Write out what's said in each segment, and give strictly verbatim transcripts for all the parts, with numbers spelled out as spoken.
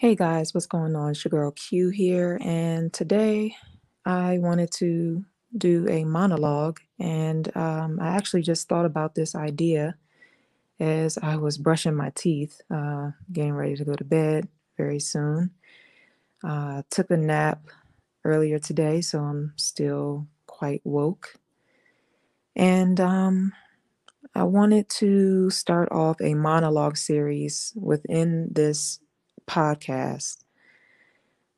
Hey guys, what's going on? It's your girl Q here, and today I wanted to do a monologue, and um, I actually just thought about this idea as I was brushing my teeth, uh, getting ready to go to bed very soon. Uh, took a nap earlier today, so I'm still quite woke. And um, I wanted to start off a monologue series within this podcast.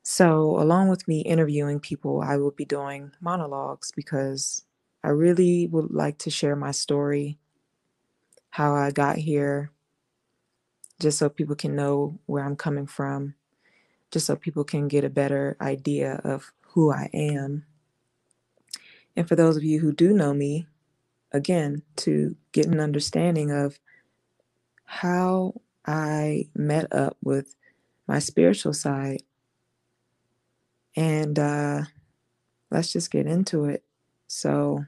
So along with me interviewing people, I will be doing monologues because I really would like to share my story, how I got here, just so people can know where I'm coming from, just so people can get a better idea of who I am. And for those of you who do know me, again, to get an understanding of how I met up with my spiritual side. And uh, let's just get into it. So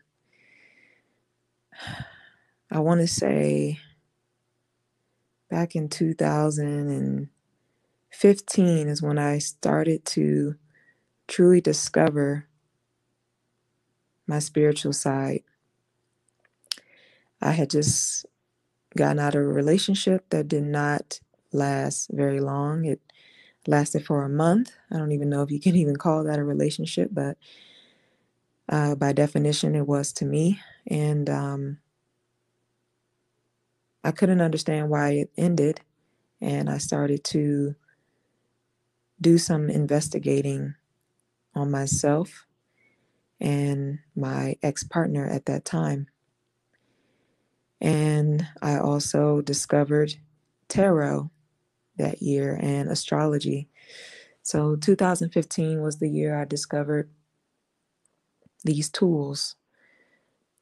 I want to say back in two thousand fifteen is when I started to truly discover my spiritual side. I had just gotten out of a relationship that did not last very long. It lasted for a month. I don't even know if you can even call that a relationship, but uh, by definition, it was to me. And um, I couldn't understand why it ended. And I started to do some investigating on myself and my ex-partner at that time. And I also discovered tarot that year and astrology. So two thousand fifteen was the year I discovered these tools,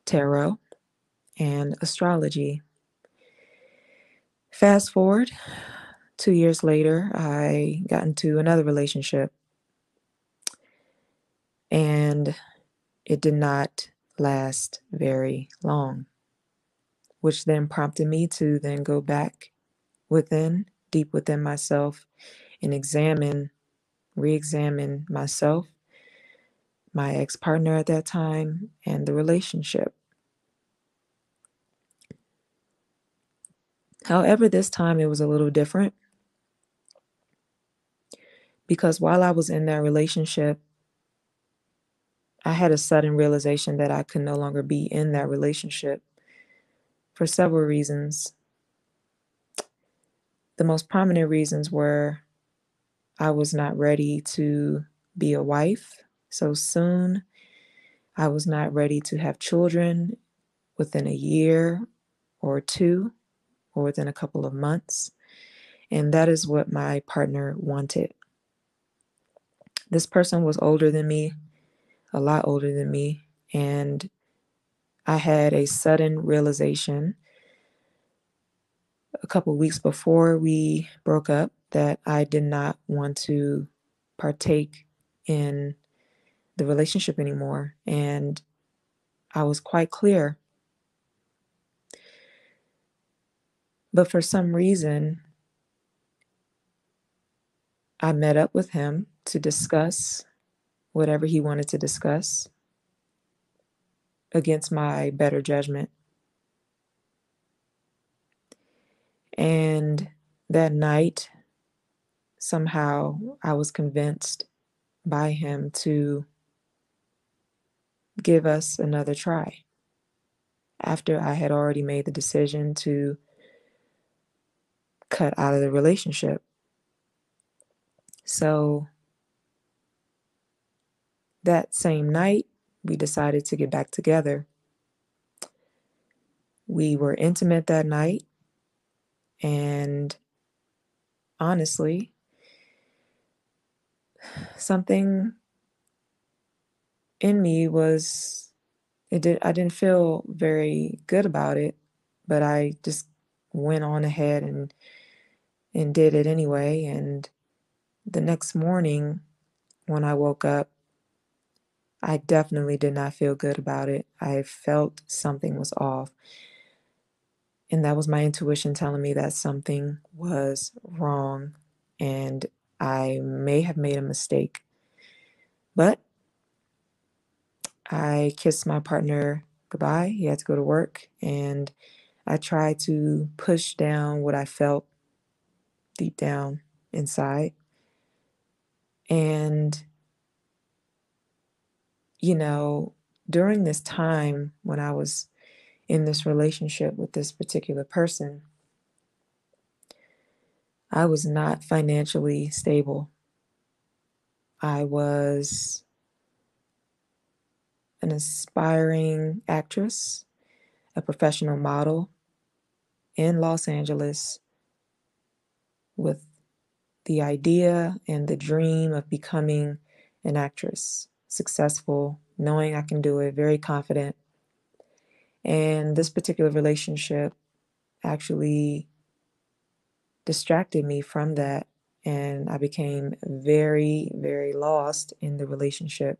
tarot and astrology. Fast forward, two years later, I got into another relationship and it did not last very long, which then prompted me to then go back within deep within myself and examine, re-examine myself, my ex-partner at that time, and the relationship. However, this time it was a little different because while I was in that relationship, I had a sudden realization that I could no longer be in that relationship for several reasons. The most prominent reasons were I was not ready to be a wife so soon. I was not ready to have children within a year or two or within a couple of months. And that is what my partner wanted. This person was older than me, a lot older than me. And I had a sudden realization a couple weeks before we broke up that I did not want to partake in the relationship anymore. And I was quite clear. But for some reason, I met up with him to discuss whatever he wanted to discuss against my better judgment. And that night, somehow I was convinced by him to give us another try after I had already made the decision to cut out of the relationship. So that same night, we decided to get back together. We were intimate that night. And honestly, something in me was, it did, I didn't feel very good about it, but I just went on ahead and, and did it anyway. And the next morning when I woke up, I definitely did not feel good about it. I felt something was off. And that was my intuition telling me that something was wrong and I may have made a mistake, but I kissed my partner goodbye. He had to go to work, and I tried to push down what I felt deep down inside. And, you know, during this time when I was in this relationship with this particular person, I was not financially stable. I was an aspiring actress, a professional model in Los Angeles with the idea and the dream of becoming an actress, successful, knowing I can do it, very confident. And this particular relationship actually distracted me from that, and I became very, very lost in the relationship.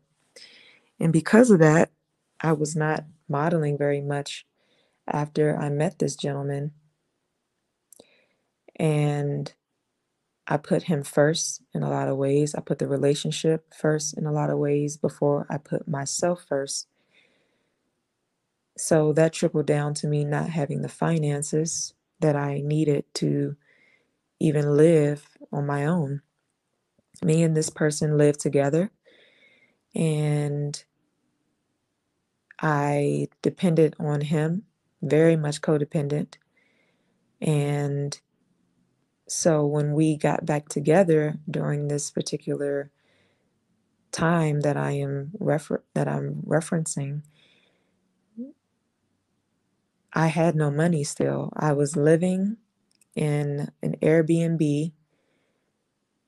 And because of that, I was not modeling very much after I met this gentleman. And I put him first in a lot of ways. I put the relationship first in a lot of ways before I put myself first. So that trickled down to me not having the finances that I needed to even live on my own. Me and this person lived together, and I depended on him, very much codependent. And so when we got back together during this particular time that I am refer- that I'm referencing, I had no money still. I was living in an Airbnb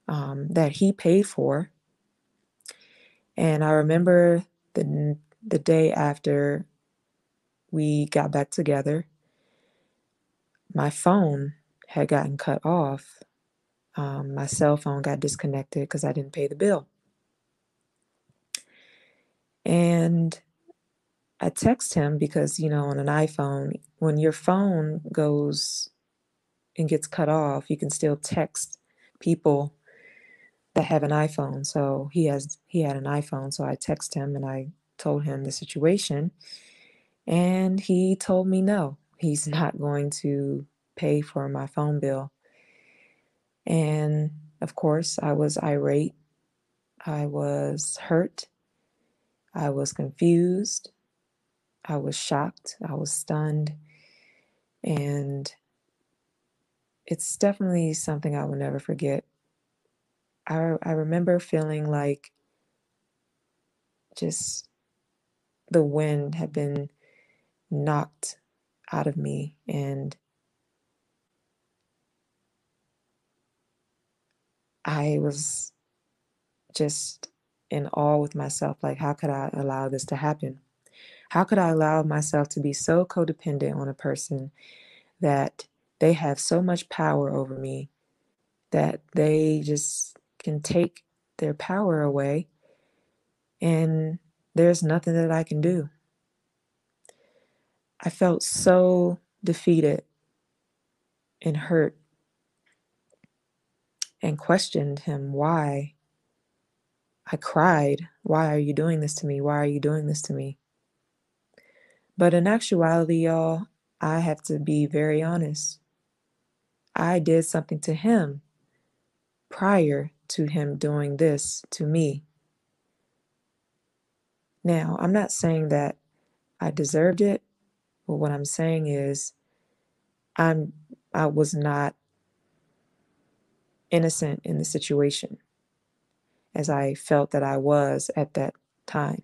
um, that he paid for. And I remember the the day after we got back together, my phone had gotten cut off. Um, my cell phone got disconnected because I didn't pay the bill. And I text him because, you know, on an iPhone, when your phone goes and gets cut off, you can still text people that have an iPhone. So he has he had an iPhone. So I text him and I told him the situation, and he told me no, he's not going to pay for my phone bill. And of course, I was irate. I was hurt. I was confused. I was shocked. I was stunned. And it's definitely something I will never forget. I, I remember feeling like just the wind had been knocked out of me, and I was just in awe with myself. Like, how could I allow this to happen? How could I allow myself to be so codependent on a person that they have so much power over me, that they just can take their power away and there's nothing that I can do? I felt so defeated and hurt, and questioned him why. I cried, why are you doing this to me? Why are you doing this to me? But in actuality, y'all, I have to be very honest. I did something to him prior to him doing this to me. Now, I'm not saying that I deserved it, but what I'm saying is I'm I was not innocent in the situation, as I felt that I was at that time.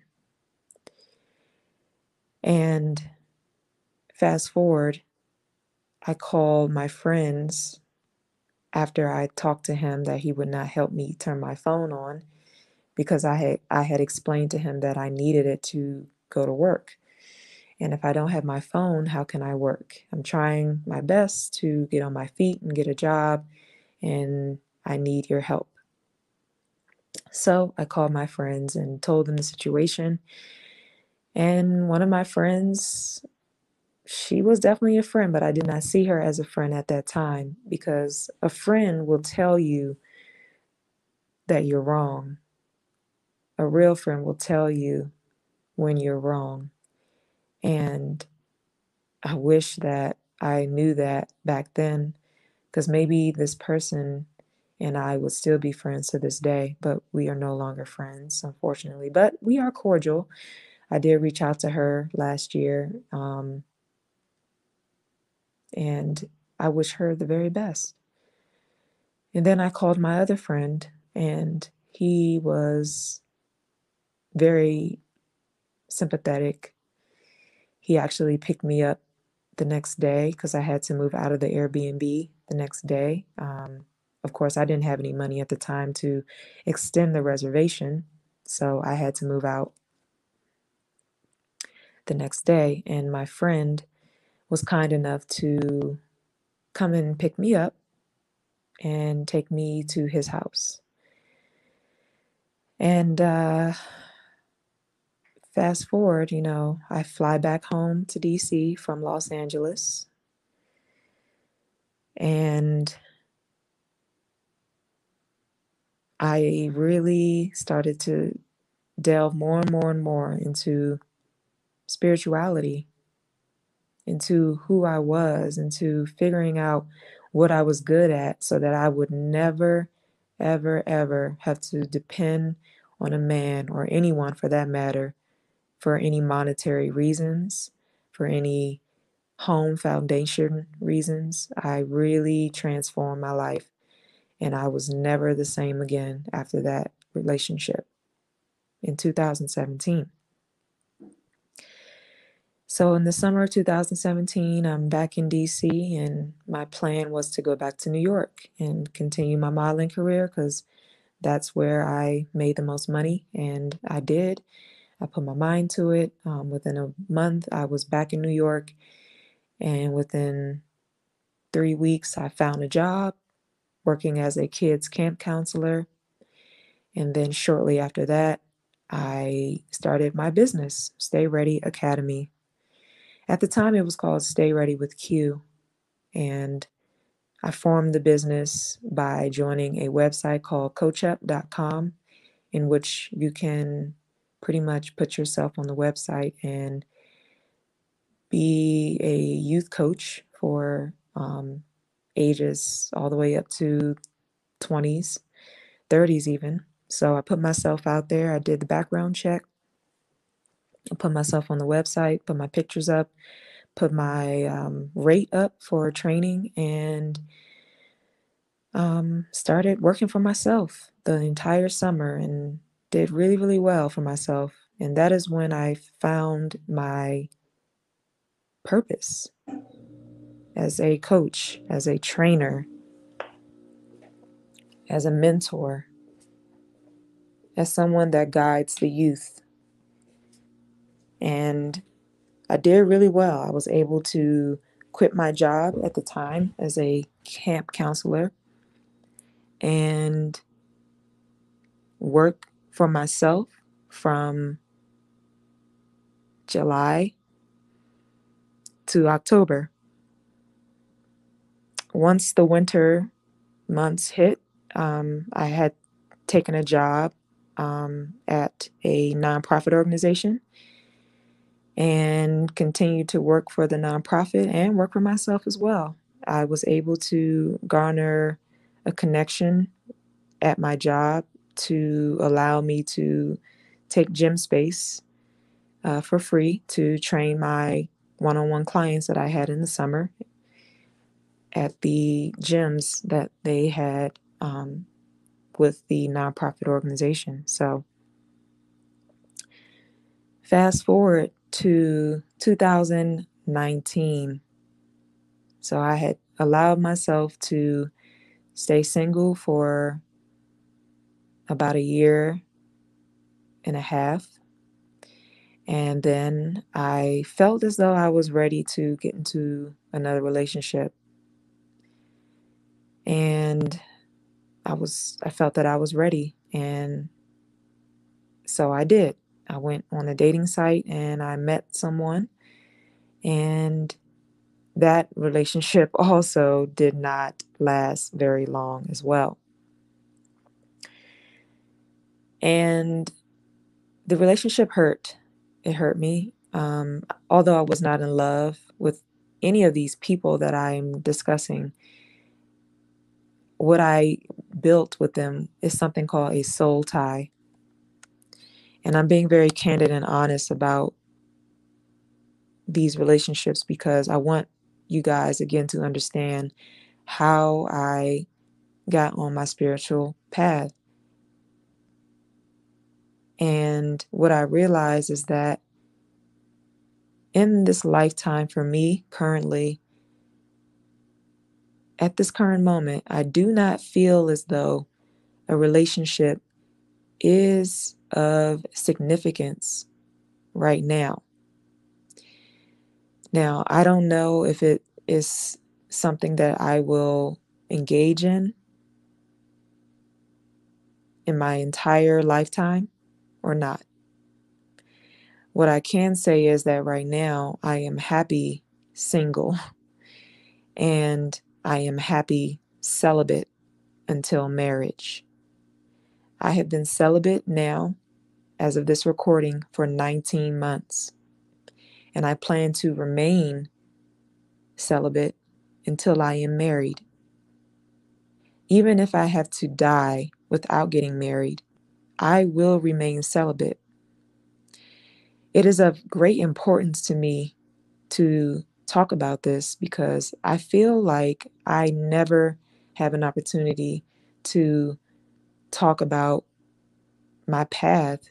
And fast forward, I called my friends after I talked to him that he would not help me turn my phone on, because I had I had explained to him that I needed it to go to work. And if I don't have my phone, how can I work? I'm trying my best to get on my feet and get a job, and I need your help. So I called my friends and told them the situation. And one of my friends, she was definitely a friend, but I did not see her as a friend at that time, because a friend will tell you that you're wrong. A real friend will tell you when you're wrong. And I wish that I knew that back then, because maybe this person and I would still be friends to this day, but we are no longer friends, unfortunately. But we are cordial. I did reach out to her last year, um, and I wish her the very best. And then I called my other friend, and he was very sympathetic. He actually picked me up the next day because I had to move out of the Airbnb the next day. Um, of course, I didn't have any money at the time to extend the reservation, so I had to move out the next day. And my friend was kind enough to come and pick me up and take me to his house. And uh, fast forward, you know, I fly back home to D C from Los Angeles. And I really started to delve more and more and more into spirituality, into who I was, into figuring out what I was good at so that I would never, ever, ever have to depend on a man or anyone for that matter for any monetary reasons, for any home foundation reasons. I really transformed my life, and I was never the same again after that relationship in two thousand seventeen. So in the summer of two thousand seventeen, I'm back in D C, and my plan was to go back to New York and continue my modeling career because that's where I made the most money, and I did. I put my mind to it. Um, within a month, I was back in New York, and within three weeks, I found a job working as a kids camp counselor, and then shortly after that, I started my business, Stay Ready Academy. At the time, it was called Stay Ready with Q, and I formed the business by joining a website called coach up dot com, in which you can pretty much put yourself on the website and be a youth coach for um, ages all the way up to twenties, thirties even. So I put myself out there. I did the background check. I put myself on the website, put my pictures up, put my um, rate up for training, and um, started working for myself the entire summer and did really, really well for myself. And that is when I found my purpose as a coach, as a trainer, as a mentor, as someone that guides the youth. And I did really well. I was able to quit my job at the time as a camp counselor and work for myself from July to October. Once the winter months hit, um, I had taken a job um, at a nonprofit organization and continued to work for the nonprofit and work for myself as well. I was able to garner a connection at my job to allow me to take gym space uh, for free to train my one-on-one clients that I had in the summer at the gyms that they had um, with the nonprofit organization. So fast forward to two thousand nineteen. So I had allowed myself to stay single for about a year and a half. And then I felt as though I was ready to get into another relationship. And I was, I felt that I was ready. And so I did. I went on a dating site and I met someone, and that relationship also did not last very long as well. And the relationship hurt. It hurt me. Um, although I was not in love with any of these people that I'm discussing, what I built with them is something called a soul tie. And I'm being very candid and honest about these relationships because I want you guys, again, to understand how I got on my spiritual path. And what I realized is that in this lifetime for me currently, at this current moment, I do not feel as though a relationship is of significance right now. Now, I don't know if it is something that I will engage in in my entire lifetime or not. What I can say is that right now I am happy single and I am happy celibate until marriage. I have been celibate now, as of this recording, for nineteen months, and I plan to remain celibate until I am married. Even if I have to die without getting married, I will remain celibate. It is of great importance to me to talk about this because I feel like I never have an opportunity to talk about my path,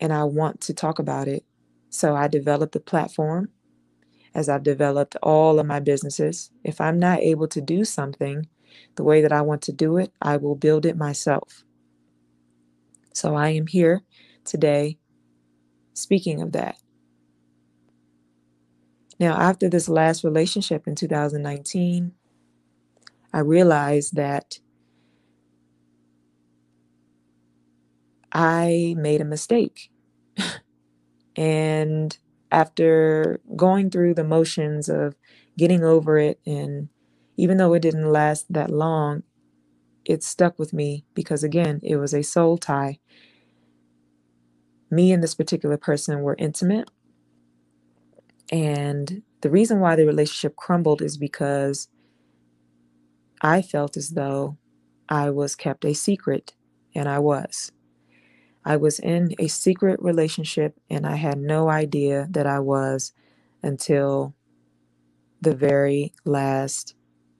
and I want to talk about it. So I developed the platform as I've developed all of my businesses. If I'm not able to do something the way that I want to do it, I will build it myself. So I am here today speaking of that. Now, after this last relationship in two thousand nineteen, I realized that I made a mistake. And after going through the motions of getting over it, and even though it didn't last that long, it stuck with me because, again, it was a soul tie. Me and this particular person were intimate. And the reason why the relationship crumbled is because I felt as though I was kept a secret, and I was. I was in a secret relationship, and I had no idea that I was until the very last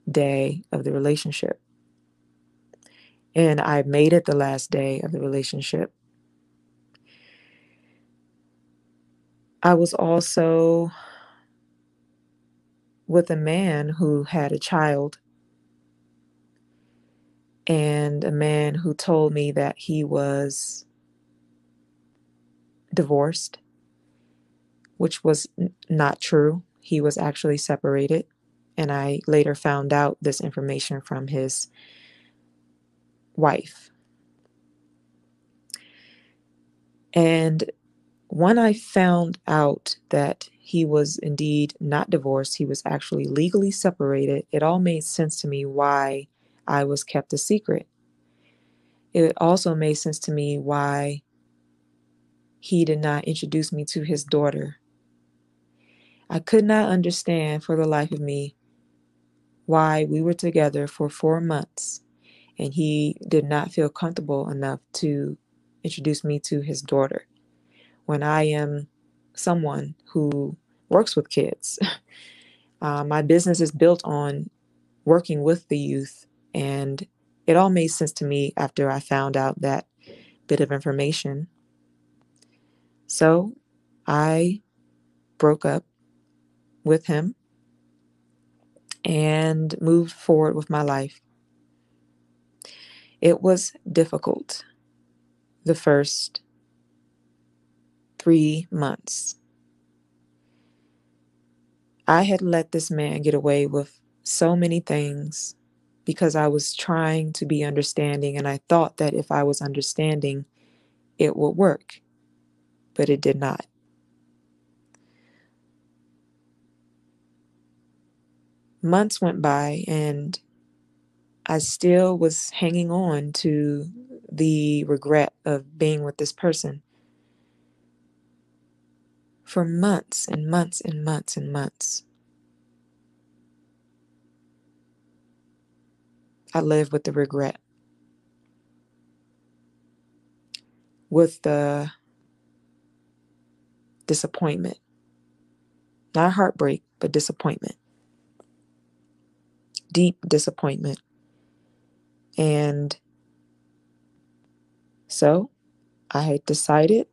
day of the relationship. And I made it the last day of the relationship. I was also with a man who had a child, and a man who told me that he was divorced, which was n- not true. He was actually separated, and I later found out this information from his wife. And when I found out that he was indeed not divorced, he was actually legally separated, it all made sense to me why I was kept a secret. It also made sense to me why he did not introduce me to his daughter. I could not understand for the life of me why we were together for four months and he did not feel comfortable enough to introduce me to his daughter, when I am someone who works with kids. Uh, my business is built on working with the youth, and it all made sense to me after I found out that bit of information. So I broke up with him and moved forward with my life. It was difficult the first three months. I had let this man get away with so many things because I was trying to be understanding, and I thought that if I was understanding, it would work, but it did not. Months went by, and I still was hanging on to the regret of being with this person for months and months and months and months. I live with the regret, with the disappointment, not heartbreak, but disappointment, deep disappointment. And so I decided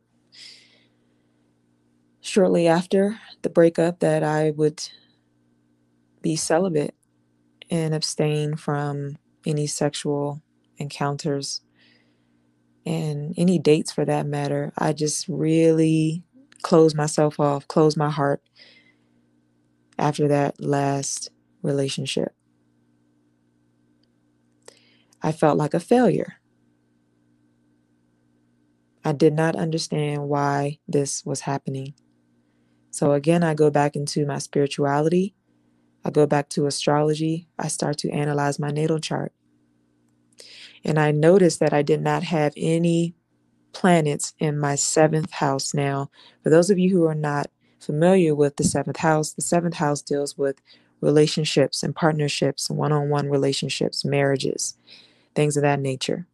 shortly after the breakup that I would be celibate and abstain from any sexual encounters and any dates for that matter. I just really closed myself off, closed my heart after that last relationship. I felt like a failure. I did not understand why this was happening. So again, I go back into my spirituality. I go back to astrology. I start to analyze my natal chart. And I noticed that I did not have any planets in my seventh house. Now, for those of you who are not familiar with the seventh house, the seventh house deals with relationships and partnerships, one-on-one relationships, marriages, things of that nature.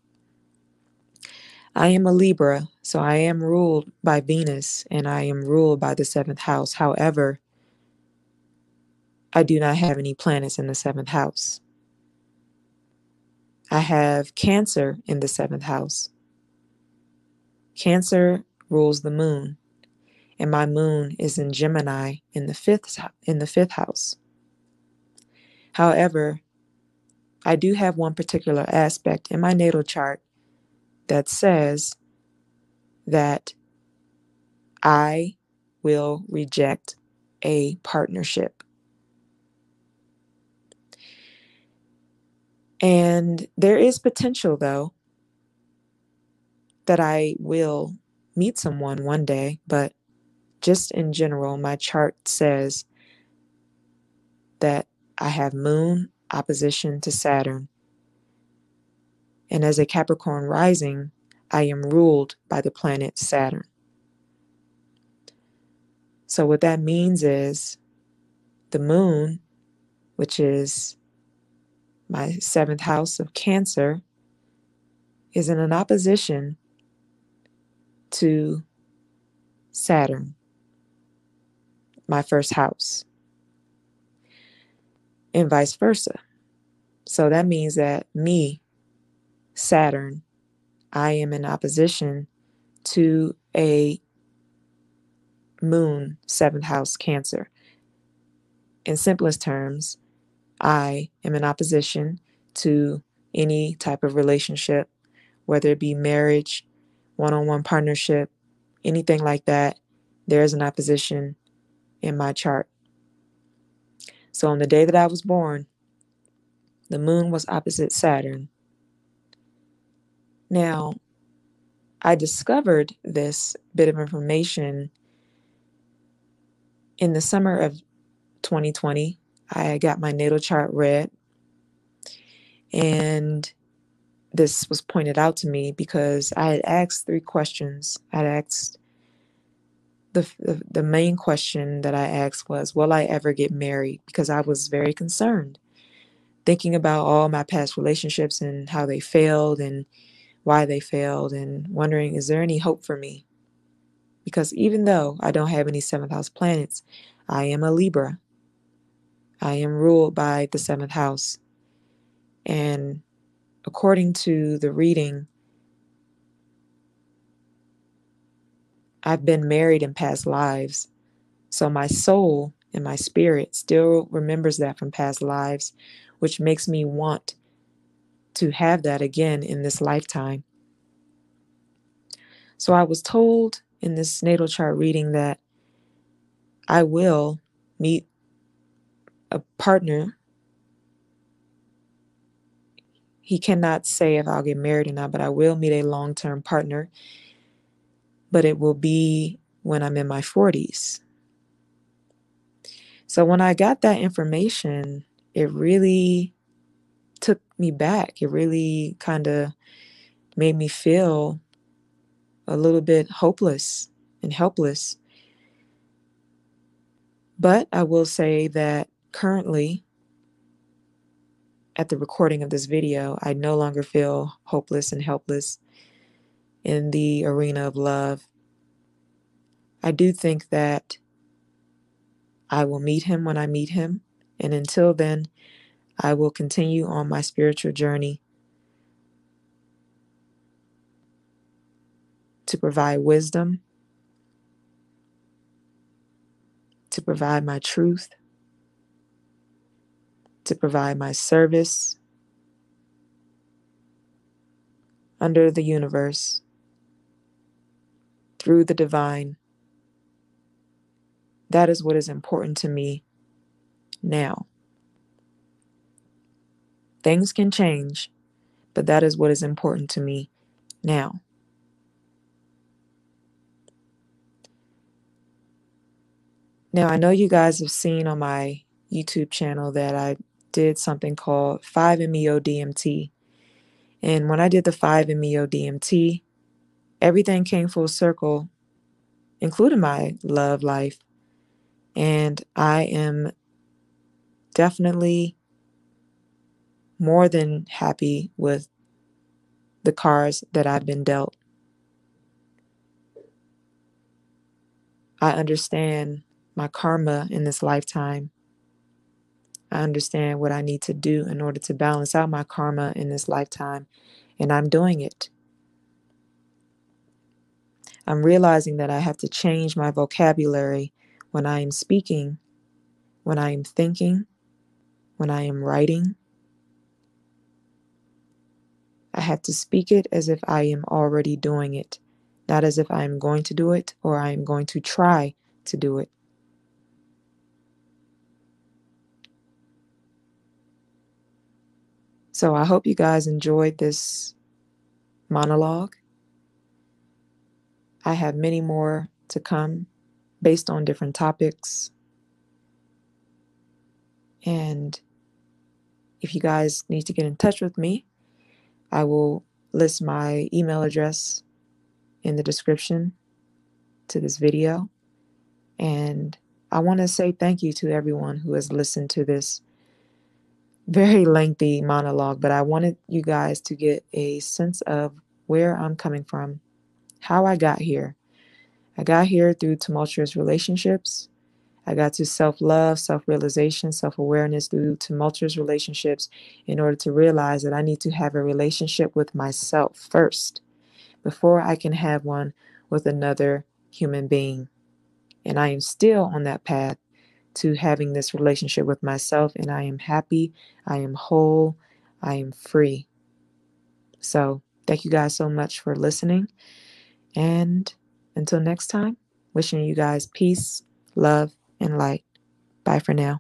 I am a Libra, so I am ruled by Venus and I am ruled by the seventh house. However, I do not have any planets in the seventh house. I have Cancer in the seventh house. Cancer rules the moon, and my moon is in Gemini in the fifth in the fifth house. However, I do have one particular aspect in my natal chart that says that I will reject a partnership. And there is potential, though, that I will meet someone one day, but just in general, my chart says that I have moon opposition to Saturn. And as a Capricorn rising, I am ruled by the planet Saturn. So what that means is the moon, which is my seventh house of Cancer, is in an opposition to Saturn, my first house, and vice versa. So that means that me, Saturn, I am in opposition to a moon, seventh house Cancer. In simplest terms, I am in opposition to any type of relationship, whether it be marriage, one-on-one partnership, anything like that. There is an opposition in my chart. So on the day that I was born, the moon was opposite Saturn. Now, I discovered this bit of information in the summer of twenty twenty. I got my natal chart read, and this was pointed out to me because I had asked three questions. I had asked The, the, the main question that I asked was, will I ever get married? Because I was very concerned, thinking about all my past relationships and how they failed and why they failed, and wondering, is there any hope for me? Because even though I don't have any seventh house planets, I am a Libra. I am ruled by the seventh house. And according to the reading, I've been married in past lives, so my soul and my spirit still remembers that from past lives, which makes me want to have that again in this lifetime. So I was told in this natal chart reading that I will meet a partner. He cannot say if I'll get married or not, but I will meet a long-term partner. But it will be when I'm in my forties. So when I got that information, it really took me back. It really kind of made me feel a little bit hopeless and helpless. But I will say that currently, at the recording of this video, I no longer feel hopeless and helpless in the arena of love. I do think that I will meet him when I meet him, and until then, I will continue on my spiritual journey to provide wisdom, to provide my truth, to provide my service under the universe, through the divine. That is what is important to me now. Things can change, but that is what is important to me now. Now, I know you guys have seen on my YouTube channel that I did something called five M E O D M T. And when I did the five M E O D M T, everything came full circle, including my love life. And I am definitely more than happy with the cards that I've been dealt. I understand my karma in this lifetime. I understand what I need to do in order to balance out my karma in this lifetime, and I'm doing it. I'm realizing that I have to change my vocabulary when I am speaking, when I am thinking, when I am writing. I have to speak it as if I am already doing it, not as if I am going to do it or I am going to try to do it. So I hope you guys enjoyed this monologue. I have many more to come based on different topics. And if you guys need to get in touch with me, I will list my email address in the description to this video. And I want to say thank you to everyone who has listened to this very lengthy monologue, but I wanted you guys to get a sense of where I'm coming from, how I got here. I got here through tumultuous relationships. I got to self-love, self-realization, self-awareness through tumultuous relationships in order to realize that I need to have a relationship with myself first before I can have one with another human being. And I am still on that path to having this relationship with myself, and I am happy, I am whole, I am free. So thank you guys so much for listening. And until next time, wishing you guys peace, love, and light. Bye for now.